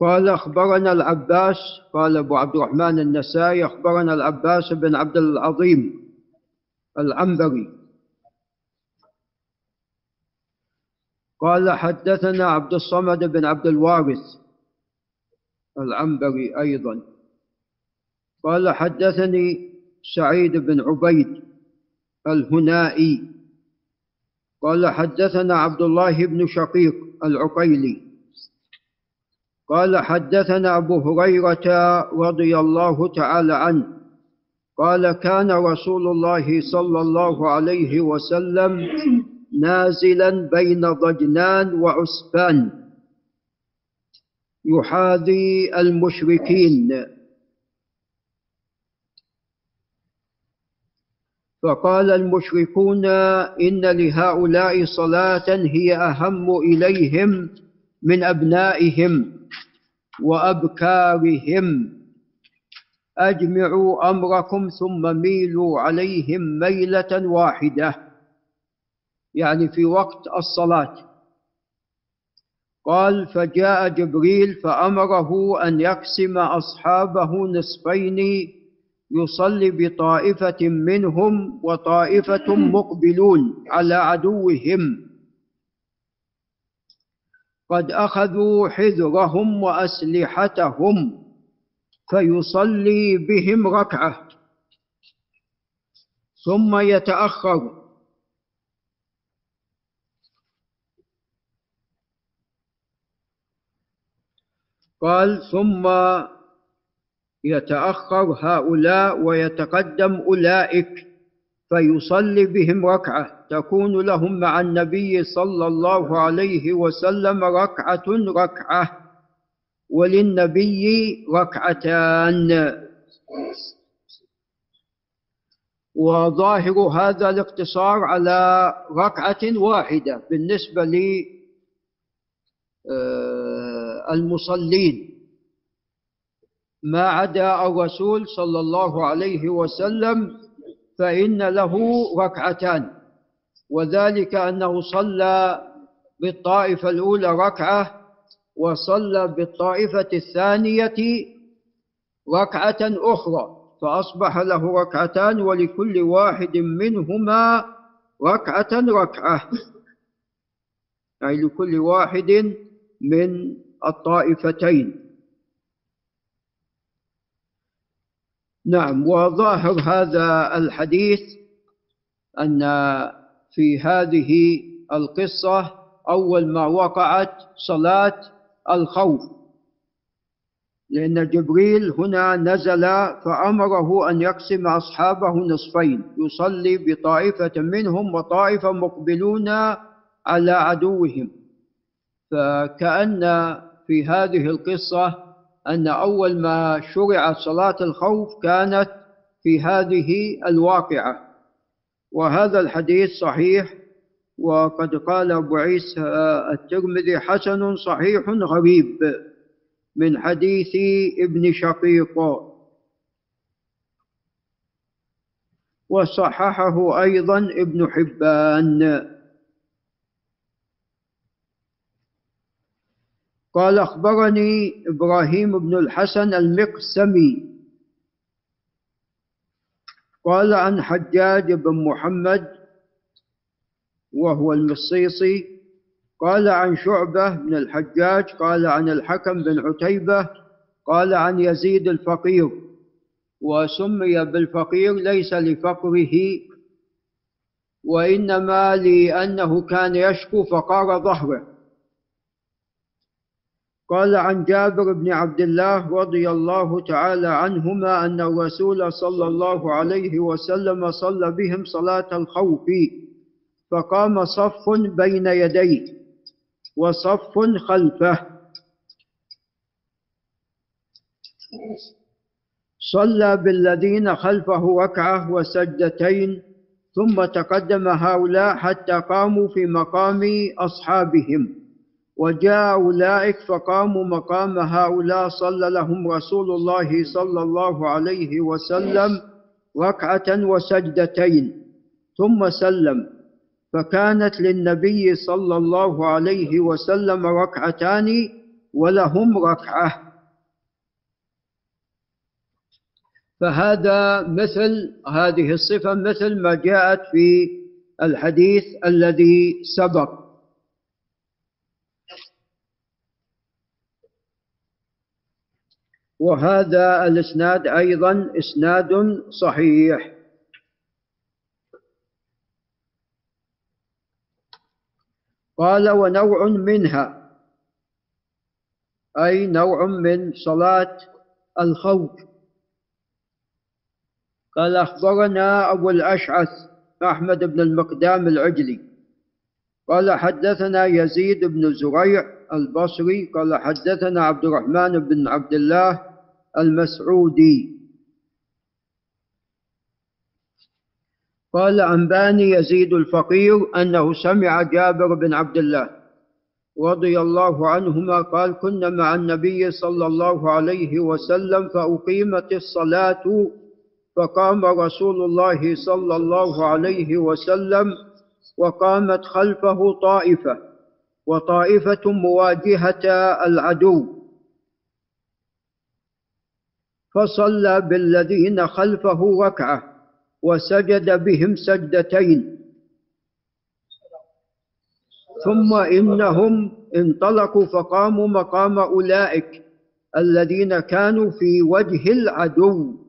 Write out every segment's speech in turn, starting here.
قال أخبرنا العباس، قال أبو عبد الرحمن النسائي أخبرنا العباس بن عبد العظيم العنبري قال حدثنا عبد الصمد بن عبد الوارث العنبري أيضا قال حدثني سعيد بن عبيد الهنائي قال حدثنا عبد الله بن شقيق العقيلي قال حدثنا أبو هريرة رضي الله تعالى عنه قال كان رسول الله صلى الله عليه وسلم نازلا بين ضجنان وعسفان يحاذي المشركين، فقال المشركون إن لهؤلاء صلاة هي أهم إليهم من أبنائهم وأبكارهم، أجمعوا أمركم ثم ميلوا عليهم ميلة واحدة، يعني في وقت الصلاة. قال فجاء جبريل فأمره أن يقسم أصحابه نصفين يصلي بطائفة منهم وطائفة مقبلون على عدوهم قد أخذوا حذرهم وأسلحتهم، فيصلي بهم ركعة ثم يتأخر قال ثم يتأخر هؤلاء ويتقدم أولئك فيصلي بهم ركعة تكون لهم مع النبي صلى الله عليه وسلم ركعة وللنبي ركعتان. وظاهر هذا الاقتصار على ركعة واحدة بالنسبة للمصلين ما عدا الرسول صلى الله عليه وسلم فإن له ركعتان، وذلك أنه صلى بالطائفة الأولى ركعة وصلى بالطائفة الثانية ركعة أخرى، فأصبح له ركعتان ولكل واحد منهما ركعة، أي لكل واحد من الطائفتين. نعم. وظاهر هذا الحديث أن في هذه القصة أول ما وقعت صلاة الخوف، لأن جبريل هنا نزل فأمره أن يقسم أصحابه نصفين يصلي بطائفة منهم وطائفة مقبلون على عدوهم، فكأن في هذه القصة أن أول ما شرعت صلاة الخوف كانت في هذه الواقعة. وهذا الحديث صحيح، وقد قال أبو عيسى الترمذي حسن صحيح غريب من حديث ابن شقيق، وصححه أيضا ابن حبان. قال أخبرني إبراهيم بن الحسن المقسمي قال عن حجاج بن محمد وهو المصيصي قال عن شعبة بن الحجاج قال عن الحكم بن عتيبة قال عن يزيد الفقير، وسمي بالفقير ليس لفقره وإنما لأنه كان يشكو فقار ظهره. قال عن جابر بن عبد الله رضي الله تعالى عنهما أن الرسول صلى الله عليه وسلم صلى بهم صلاة الخوف، فقام صف بين يديه وصف خلفه، صلى بالذين خلفه ركعة وسجدتين ثم تقدم هؤلاء حتى قاموا في مقام أصحابهم، وجاء أولئك فقاموا مقام هؤلاء، صلى لهم رسول الله صلى الله عليه وسلم ركعة وسجدتين ثم سلم، فكانت للنبي صلى الله عليه وسلم ركعتان ولهم ركعة. فهذا مثل هذه الصفة مثل ما جاءت في الحديث الذي سبق. وهذا الإسناد أيضا إسناد صحيح. قال ونوع منها، أي نوع من صلاة الخوف. قال أخبرنا أبو الأشعث أحمد بن المقدام العجلي قال حدثنا يزيد بن زريع البصري قال حدثنا عبد الرحمن بن عبد الله المسعودي قال أنباني يزيد الفقير أنه سمع جابر بن عبد الله رضي الله عنهما قال كنا مع النبي صلى الله عليه وسلم فأقيمت الصلاة فقام رسول الله صلى الله عليه وسلم وقامت خلفه طائفة وطائفة مواجهة العدو فصلى بالذين خلفه ركعة وسجد بهم سجدتين ثم إنهم انطلقوا فقاموا مقام أولئك الذين كانوا في وجه العدو.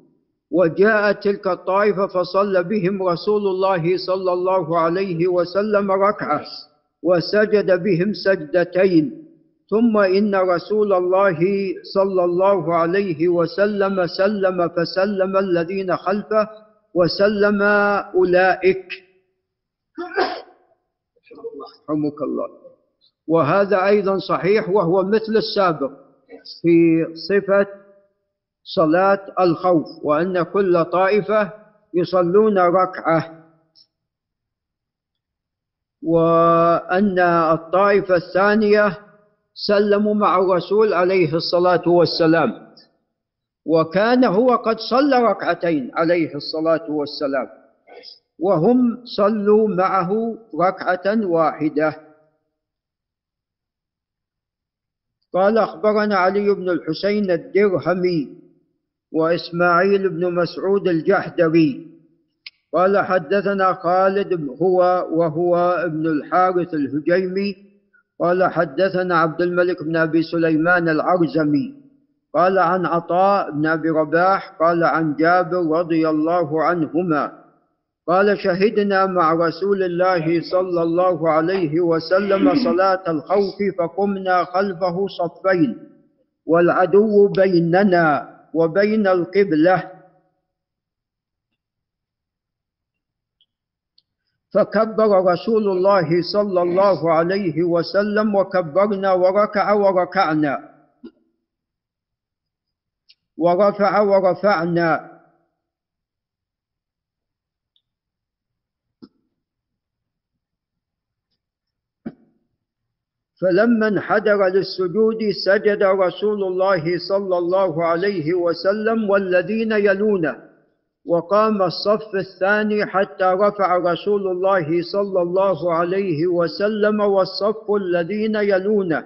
وجاءت تلك الطائفة فصلى بهم رسول الله صلى الله عليه وسلم ركعة وسجد بهم سجدتين ثم إن رسول الله صلى الله عليه وسلم سلم فسلم الذين خلفه وسلم أولئك. رحمك الله. وهذا أيضا صحيح وهو مثل السابق في صفة صلاة الخوف وأن كل طائفة يصلون ركعة وأن الطائفة الثانية سلموا مع الرسول عليه الصلاة والسلام وكان هو قد صلى ركعتين عليه الصلاة والسلام وهم صلوا معه ركعة واحدة. قال أخبرنا علي بن الحسين الدرهمي وإسماعيل بن مسعود الجحدري قال حدثنا خالد وهو ابن الحارث الهجيمي قال حدثنا عبد الملك بن أبي سليمان العرزمي قال عن عطاء بن أبي رباح قال عن جابر رضي الله عنهما قال شهدنا مع رسول الله صلى الله عليه وسلم صلاة الخوف فقمنا خلفه صفين والعدو بيننا وبين القبلة فكبر رسول الله صلى الله عليه وسلم وكبرنا وركعنا ورفع ورفعنا فلما انحدر للسجود سجد رسول الله صلى الله عليه وسلم والذين يلونه وقام الصف الثاني حتى رفع رسول الله صلى الله عليه وسلم والصف الذين يلونه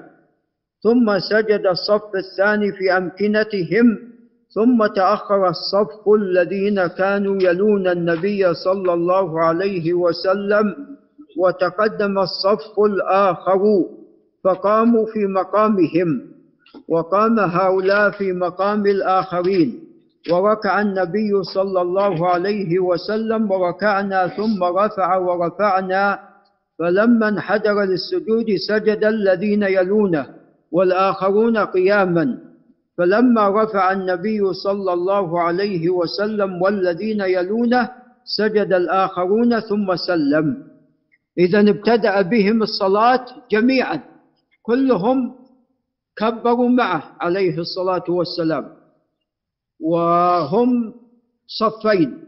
ثم سجد الصف الثاني في أمكنتهم ثم تأخر الصف الذين كانوا يلون النبي صلى الله عليه وسلم وتقدم الصف الآخر فقاموا في مقامهم وقام هؤلاء في مقام الآخرين وركع النبي صلى الله عليه وسلم وركعنا ثم رفع ورفعنا فلما انحدر للسجود سجد الذين يلونه والآخرون قياما فلما رفع النبي صلى الله عليه وسلم والذين يلونه سجد الآخرون ثم سلم. إذن ابتدأ بهم الصلاة جميعا كلهم كبروا معه عليه الصلاة والسلام وهم صفين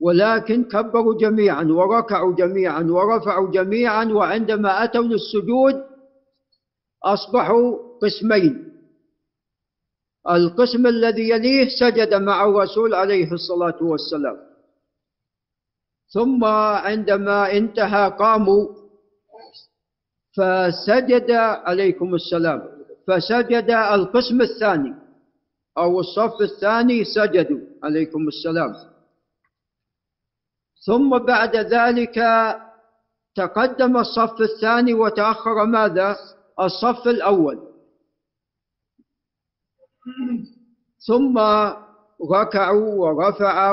ولكن كبروا جميعا وركعوا جميعا ورفعوا جميعا وعندما أتوا للسجود أصبحوا قسمين القسم الذي يليه سجد مع الرسول عليه الصلاة والسلام ثم عندما انتهى قاموا فسجد عليكم السلام، فسجد القسم الثاني أو الصف الثاني سجدوا عليكم السلام. ثم بعد ذلك تقدم الصف الثاني وتأخر ماذا؟ الصف الأول، ثم ركعوا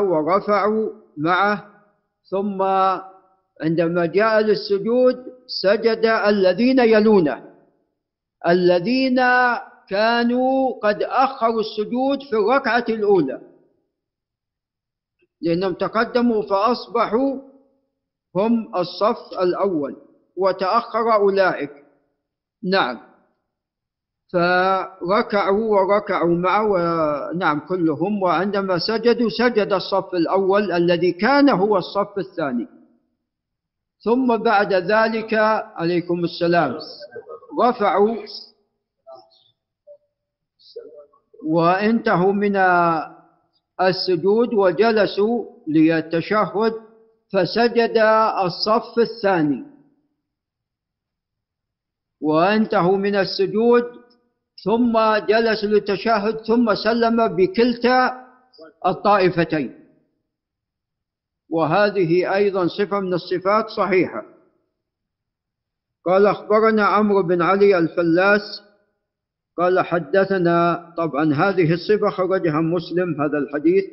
ورفعوا معه، ثم عندما جاء للسجود سجد الذين يلونه، الذين كانوا قد أخروا السجود في الركعة الأولى لأنهم تقدموا فأصبحوا هم الصف الأول وتأخر أولئك. نعم، فركعوا معه ونعم كلهم، وعندما سجدوا سجد الصف الأول الذي كان هو الصف الثاني. ثم بعد ذلك عليكم السلام رفعوا وانتهوا من السجود وجلسوا للتشهد فسجد الصف الثاني وانتهوا من السجود ثم جلسوا للتشهد ثم سلم بكلتا الطائفتين. وهذه أيضا صفة من الصفات صحيحة. قال أخبرنا عمرو بن علي الفلاس قال حدثنا، طبعا هذه الصفة خرجها مسلم هذا الحديث.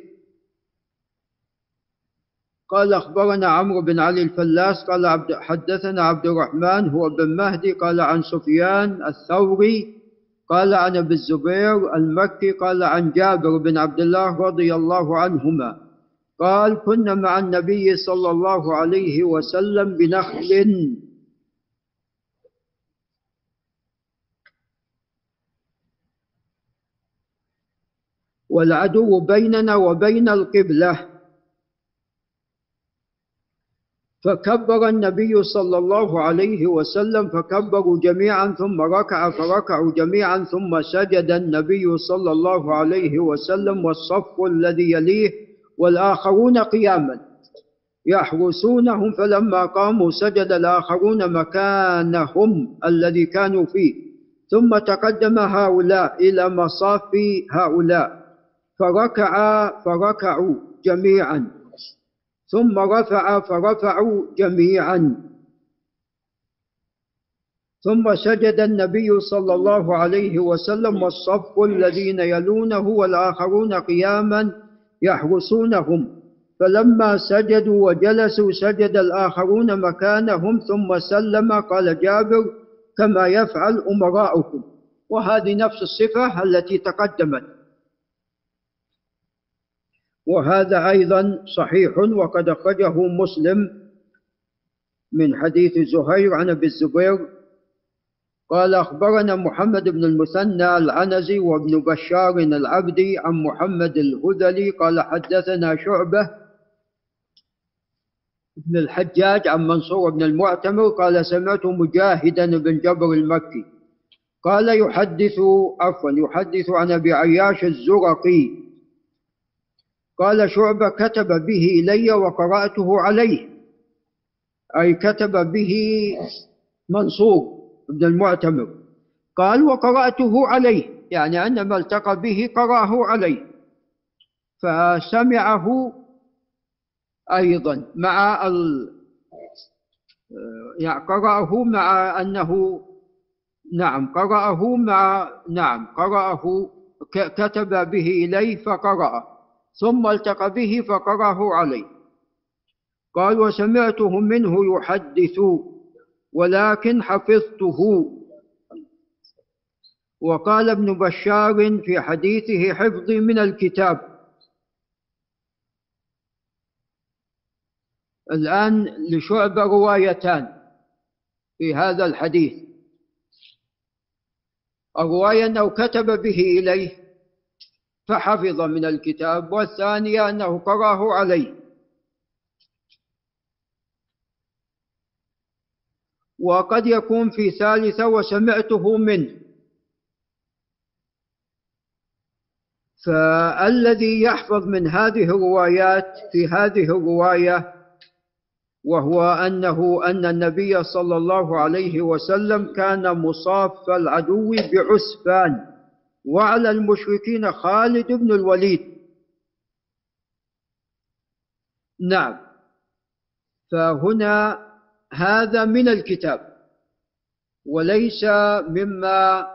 قال أخبرنا عمرو بن علي الفلاس قال حدثنا عبد الرحمن هو بن مهدي قال عن سفيان الثوري قال عن أبي الزبير المكي قال عن جابر بن عبد الله رضي الله عنهما قال كنا مع النبي صلى الله عليه وسلم بنخل والعدو بيننا وبين القبلة فكبر النبي صلى الله عليه وسلم فكبروا جميعا ثم ركع فركعوا جميعا ثم سجد النبي صلى الله عليه وسلم والصف الذي يليه والآخرون قياما يحرسونهم فلما قاموا سجد الآخرون مكانهم الذي كانوا فيه ثم تقدم هؤلاء إلى مصاف هؤلاء فركعوا جميعا ثم رفع فرفعوا جميعا ثم سجد النبي صلى الله عليه وسلم والصف الذين يلونه والآخرون قياما يحرسونهم فلما سجدوا وجلسوا سجد الآخرون مكانهم ثم سلم. قال جابر كما يفعل أمراؤكم، وهذه نفس الصفة التي تقدمت، وهذا أيضا صحيح وقد أخرجه مسلم من حديث زهير عن أبي الزبير. قال أخبرنا محمد بن المثنى العنزي وابن بشار العبدي عن محمد الهذلي قال حدثنا شعبة بن الحجاج عن منصور بن المعتمر قال سمعت مجاهدا بن جبر المكي قال يحدث عن أبي عياش الزرقي قال شعبة كتب به إلي وقرأته عليه، أي كتب به منصور ابن المعتمر قال وقرأته عليه، يعني عندما التقى به قرأه عليه فسمعه أيضا مع يعني قرأه مع أنه نعم قرأه مع نعم قرأه كتب به إليه فقرأه ثم التقى به فقرأه عليه. قال وسمعته منه يحدث ولكن حفظته. وقال ابن بشار في حديثه حفظي من الكتاب. الآن لشعبة روايتان في هذا الحديث، الرواية أنه كتب به إليه فحفظ من الكتاب، والثانية أنه قرأه عليه. وقد يكون في ثالثة وسمعته منه، فالذي يحفظ من هذه الروايات في هذه الرواية وهو أن النبي صلى الله عليه وسلم كان مصاف العدو بعسفان، وعلى المشركين خالد بن الوليد. نعم، فهنا هذا من الكتاب وليس مما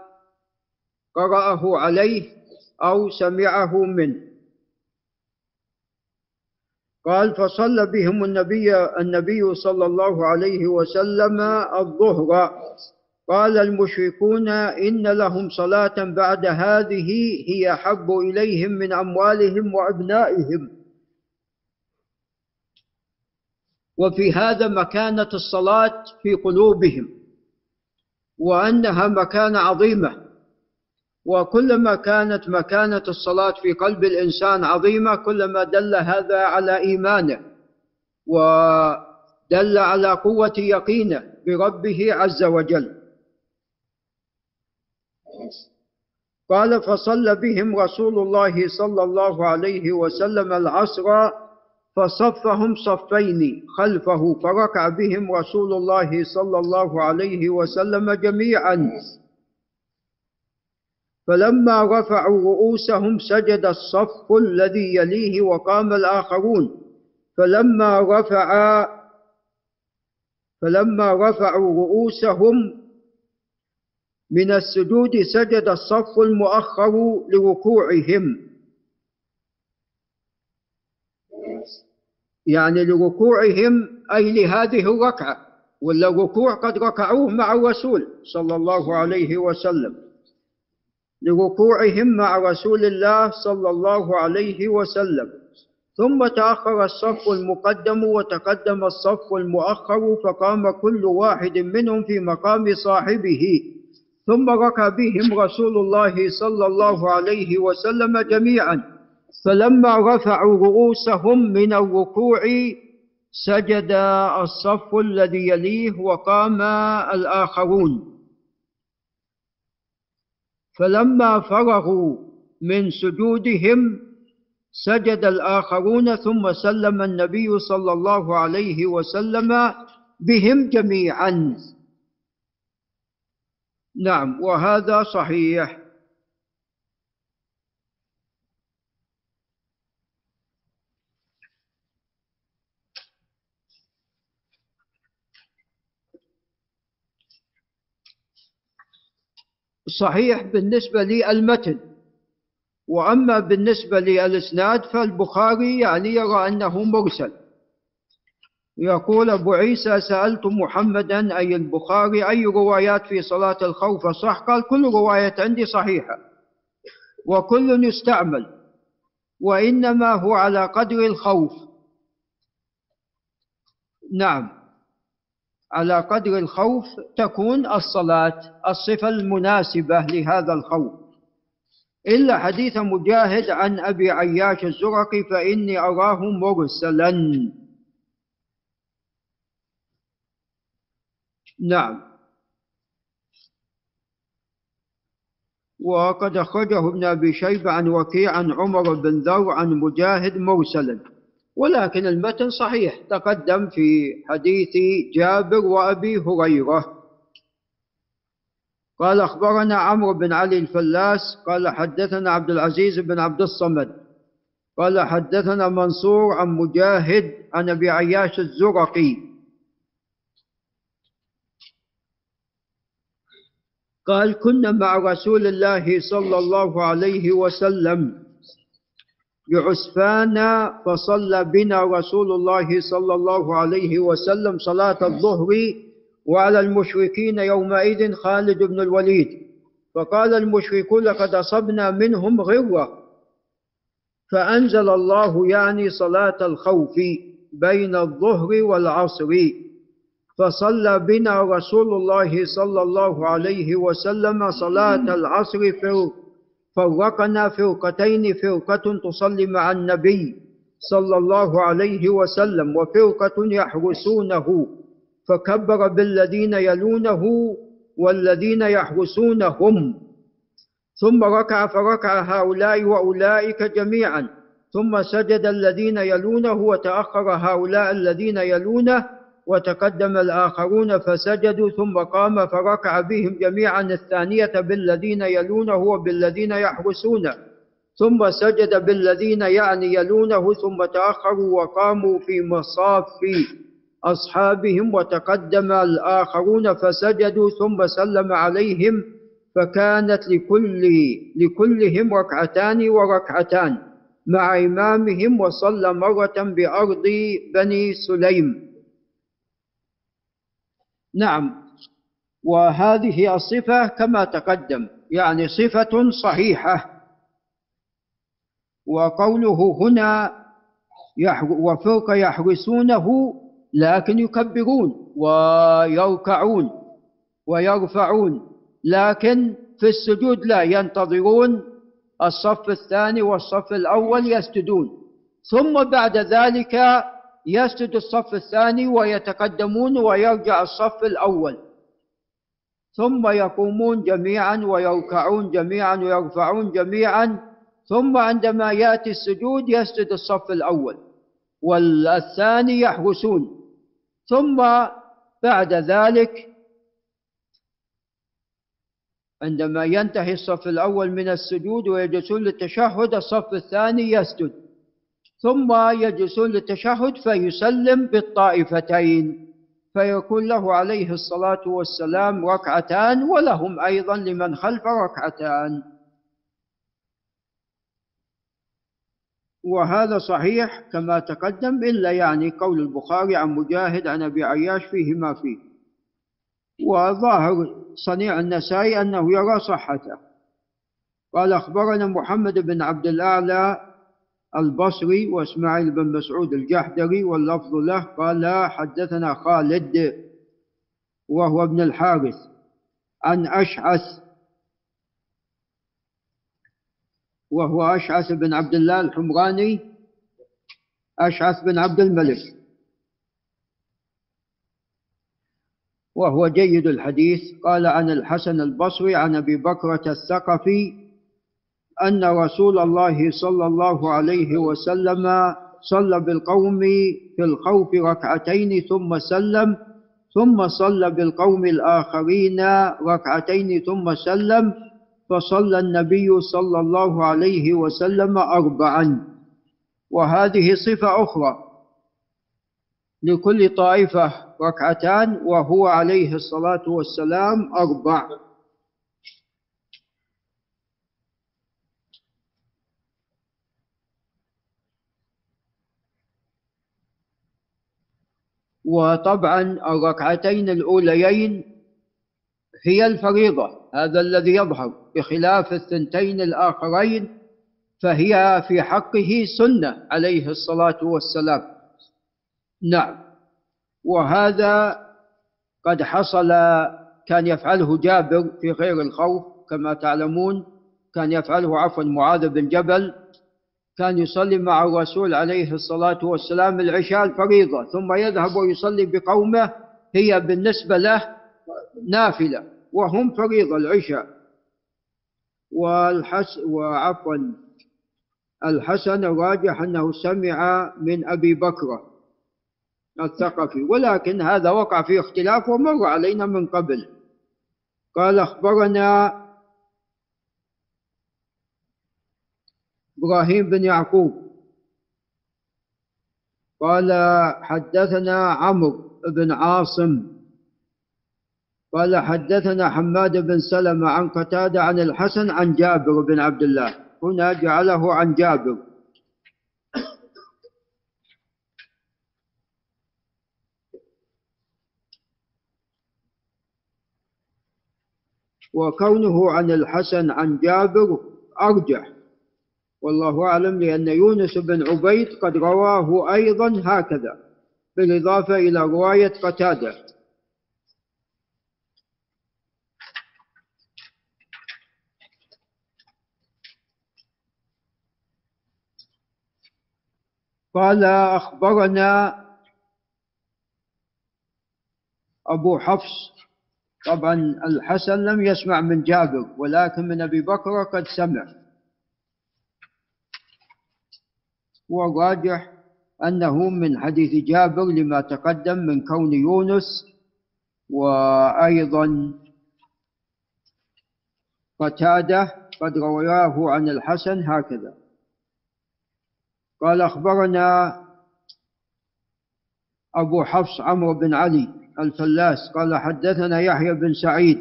قرأه عليه أو سمعه منه. قال: فصلى بهم النبي صلى الله عليه وسلم الظهر. قال المشركون: إن لهم صلاة بعد هذه هي أحب إليهم من أموالهم وأبنائهم. وفي هذا مكانة الصلاة في قلوبهم، وأنها مكانة عظيمة، وكلما كانت مكانة الصلاة في قلب الإنسان عظيمة كلما دل هذا على إيمانه، ودل على قوة يقينه بربه عز وجل. قال: فصلى بهم رسول الله صلى الله عليه وسلم العصر، فصفهم صفين خلفه، فركع بهم رسول الله صلى الله عليه وسلم جميعا، فلما رفعوا رؤوسهم سجد الصف الذي يليه وقام الآخرون، فلما رفعوا رؤوسهم من السجود سجد الصف المؤخر لركوعهم، يعني لركوعهم أي لهذه الركعة، ولا الركوع قد ركعوه مع الرسول صلى الله عليه وسلم، لركوعهم مع رسول الله صلى الله عليه وسلم. ثم تأخر الصف المقدم وتقدم الصف المؤخر، فقام كل واحد منهم في مقام صاحبه، ثم ركع بهم رسول الله صلى الله عليه وسلم جميعا، فلما رفعوا رؤوسهم من الركوع سجد الصف الذي يليه وقام الآخرون. فلما فرغوا من سجودهم سجد الآخرون، ثم سلم النبي صلى الله عليه وسلم بهم جميعا. نعم، وهذا صحيح. صحيح بالنسبة للمتن، وأما بالنسبة للإسناد فالبخاري يعني يرى أنه مرسل. يقول أبو عيسى: سألت محمدا أي البخاري أي روايات في صلاة الخوف صح؟ قال: كل رواية عندي صحيحة وكل يستعمل، وإنما هو على قدر الخوف. نعم، على قدر الخوف تكون الصلاة الصفة المناسبة لهذا الخوف. إلا حديث مجاهد عن أبي عياش الزرقي فإني أراه مرسلا. نعم، وقد أخرجه ابن أبي شيبة عن وكيع عن عمر بن ذر عن مجاهد مرسلا، ولكن المتن صحيح تقدم في حديث جابر وأبي هريرة. قال: أخبرنا عمرو بن علي الفلاس قال: حدثنا عبد العزيز بن عبد الصمد قال: حدثنا منصور عن مجاهد عن أبي عياش الزرقي قال: كنا مع رسول الله صلى الله عليه وسلم بعسفان، فصلى بنا رسول الله صلى الله عليه وسلم صلاة الظهر، وعلى المشركين يومئذ خالد بن الوليد. فقال المشركون: قد أصبنا منهم غرة، فأنزل الله يعني صلاة الخوف بين الظهر والعصر، فصلى بنا رسول الله صلى الله عليه وسلم صلاة العصر، فرقنا فرقتين، فرقة تصلي مع النبي صلى الله عليه وسلم وفرقة يحرسونه، فكبر بالذين يلونه والذين يحرسونهم، ثم ركع فركع هؤلاء وأولئك جميعا، ثم سجد الذين يلونه وتأخر هؤلاء الذين يلونه، وتقدم الآخرون فسجدوا ثم قام فركع بهم جميعا الثانية بالذين يلونه وبالذين يحرسونه، ثم سجد بالذين يعني يلونه، ثم تأخروا وقاموا في مصاف أصحابهم، وتقدم الآخرون فسجدوا ثم سلم عليهم، فكانت لكلهم ركعتان وركعتان مع إمامهم، وصلى مرة بأرض بني سليم. نعم، وهذه الصفة كما تقدم يعني صفة صحيحة. وقوله هنا وفرق يحرسونه لكن يكبرون ويركعون ويرفعون، لكن في السجود لا، ينتظرون الصف الثاني والصف الأول يسجدون، ثم بعد ذلك يسجد الصف الثاني ويتقدمون ويرجع الصف الأول، ثم يقومون جميعا ويركعون جميعا ويرفعون جميعا، ثم عندما يأتي السجود يسجد الصف الأول والثاني يحرسون، ثم بعد ذلك عندما ينتهي الصف الأول من السجود ويجلسون للتشهد الصف الثاني يسجد، ثم يجلسون للتشهد فيسلم بالطائفتين، فيكون له عليه الصلاة والسلام ركعتان، ولهم أيضا لمن خلف ركعتان. وهذا صحيح كما تقدم، إلا يعني قول البخاري عن مجاهد عن أبي عياش فيه ما فيه، وظاهر صنيع النسائي أنه يرى صحته. قال أخبرنا محمد بن عبد الأعلى البصري وإسماعيل بن مسعود الجحدري، واللفظ له قال حدثنا خالد وهو ابن الحارث عن أشعث وهو أشعث بن عبد الله الحمراني، أشعث بن عبد الملك وهو جيد الحديث، قال عن الحسن البصري عن أبي بكرة الثقفي أن رسول الله صلى الله عليه وسلم صلى بالقوم في الخوف ركعتين ثم سلم، ثم صلى بالقوم الآخرين ركعتين ثم سلم، فصلى النبي صلى الله عليه وسلم أربعا. وهذه صفة أخرى، لكل طائفة ركعتان وهو عليه الصلاة والسلام أربع. وطبعا الركعتين الأوليين هي الفريضة، هذا الذي يظهر، بخلاف الثنتين الآخرين فهي في حقه سنة عليه الصلاة والسلام. نعم، وهذا قد حصل، كان يفعله جابر في غير الخوف كما تعلمون، كان يفعله معاذ بن جبل، كان يصلي مع الرسول عليه الصلاة والسلام العشاء الفريضة، ثم يذهب ويصلي بقومه، هي بالنسبة له نافلة وهم فريضة العشاء. الحسن الراجح أنه سمع من أبي بكرة الثقفي، ولكن هذا وقع في اختلاف ومر علينا من قبل. قال أخبرنا إبراهيم بن يعقوب قال حدثنا عمرو بن عاصم قال حدثنا حماد بن سلمة عن قتادة عن الحسن عن جابر بن عبد الله، هنا جعله عن جابر، وكونه عن الحسن عن جابر أرجح والله أعلم، لأن يونس بن عبيد قد رواه أيضا هكذا بالإضافة إلى رواية قتادة. قال أخبرنا أبو حفص، طبعا الحسن لم يسمع من جابر ولكن من أبي بكر قد سمع، والراجح أنه من حديث جابر لما تقدم من كون يونس وأيضا قتادة قد رواه عن الحسن هكذا. قال أخبرنا أبو حفص عمرو بن علي الفلاس قال حدثنا يحيى بن سعيد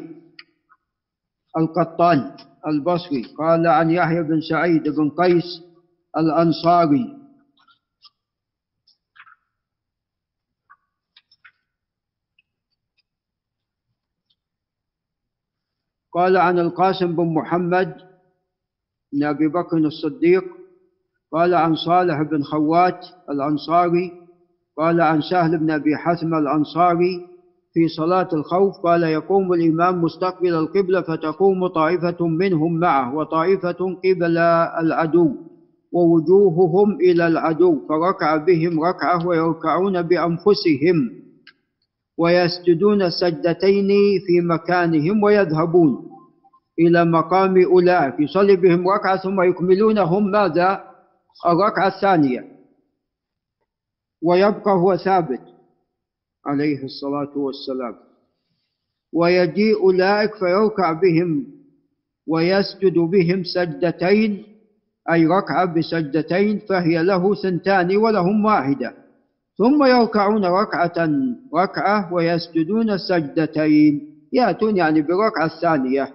القطان البصري قال عن يحيى بن سعيد بن قيس الأنصاري قال عن القاسم بن محمد بن أبي بكر الصديق قال عن صالح بن خوات الأنصاري قال عن سهل بن أبي حثمة الأنصاري في صلاة الخوف قال يقوم الإمام مستقبل القبلة فتقوم طائفة منهم معه وطائفة قبل العدو ووجوههم إلى العدو فركع بهم ركعة ويركعون بأنفسهم ويسجدون سجدتين في مكانهم ويذهبون إلى مقام أولئك يصلي بهم ركعة ثم يكملون هم ماذا؟ الركعة الثانية ويبقى هو ثابت عليه الصلاة والسلام ويجيء أولئك فيركع بهم ويسجد بهم سجدتين أي ركعة بسجدتين فهي له ثنتان ولهم واحدة ثم يركعون ركعة ويسجدون سجدتين يأتون يعني بركعة الثانية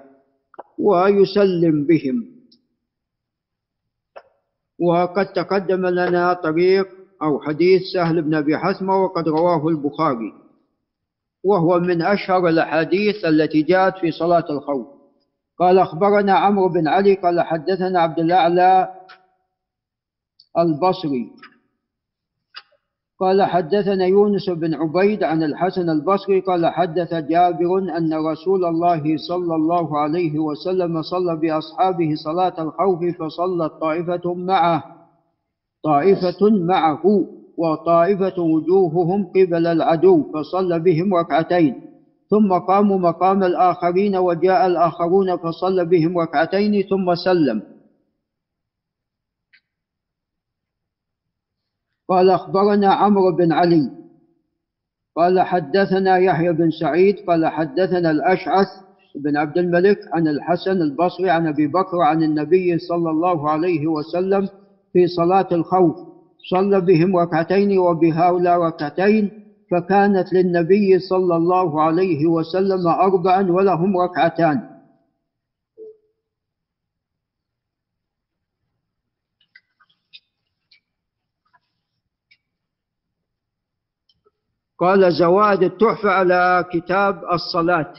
ويسلم بهم. وقد تقدم لنا طريق أو حديث سهل بن أبي حثمة وقد رواه البخاري وهو من أشهر الأحاديث التي جاءت في صلاة الخوف. قال أخبرنا عمرو بن علي قال حدثنا عبد الأعلى البصري قال حدثنا يونس بن عبيد عن الحسن البصري قال حدث جابر أن رسول الله صلى الله عليه وسلم صلى بأصحابه صلاة الخوف فصلت طائفة معه وطائفة وجوههم قبل العدو فصلى بهم ركعتين ثم قاموا مقام الآخرين وجاء الآخرون فصلى بهم ركعتين ثم سلم. قال أخبرنا عمرو بن علي قال حدثنا يحيى بن سعيد قال حدثنا الأشعث بن عبد الملك عن الحسن البصري عن أبي بكر عن النبي صلى الله عليه وسلم في صلاة الخوف صلى بهم ركعتين وبهؤلاء ركعتين فكانت للنبي صلى الله عليه وسلم أربعا ولهم ركعتان. قال زواد التحفة على كتاب الصلاة.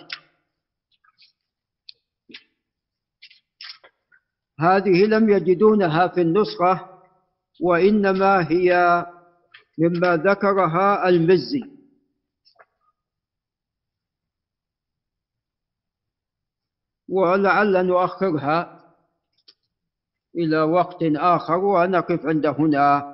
هذه لم يجدونها في النسخة وإنما هي مما ذكرها المزي. ولعل نؤخرها إلى وقت آخر ونقف عند هنا.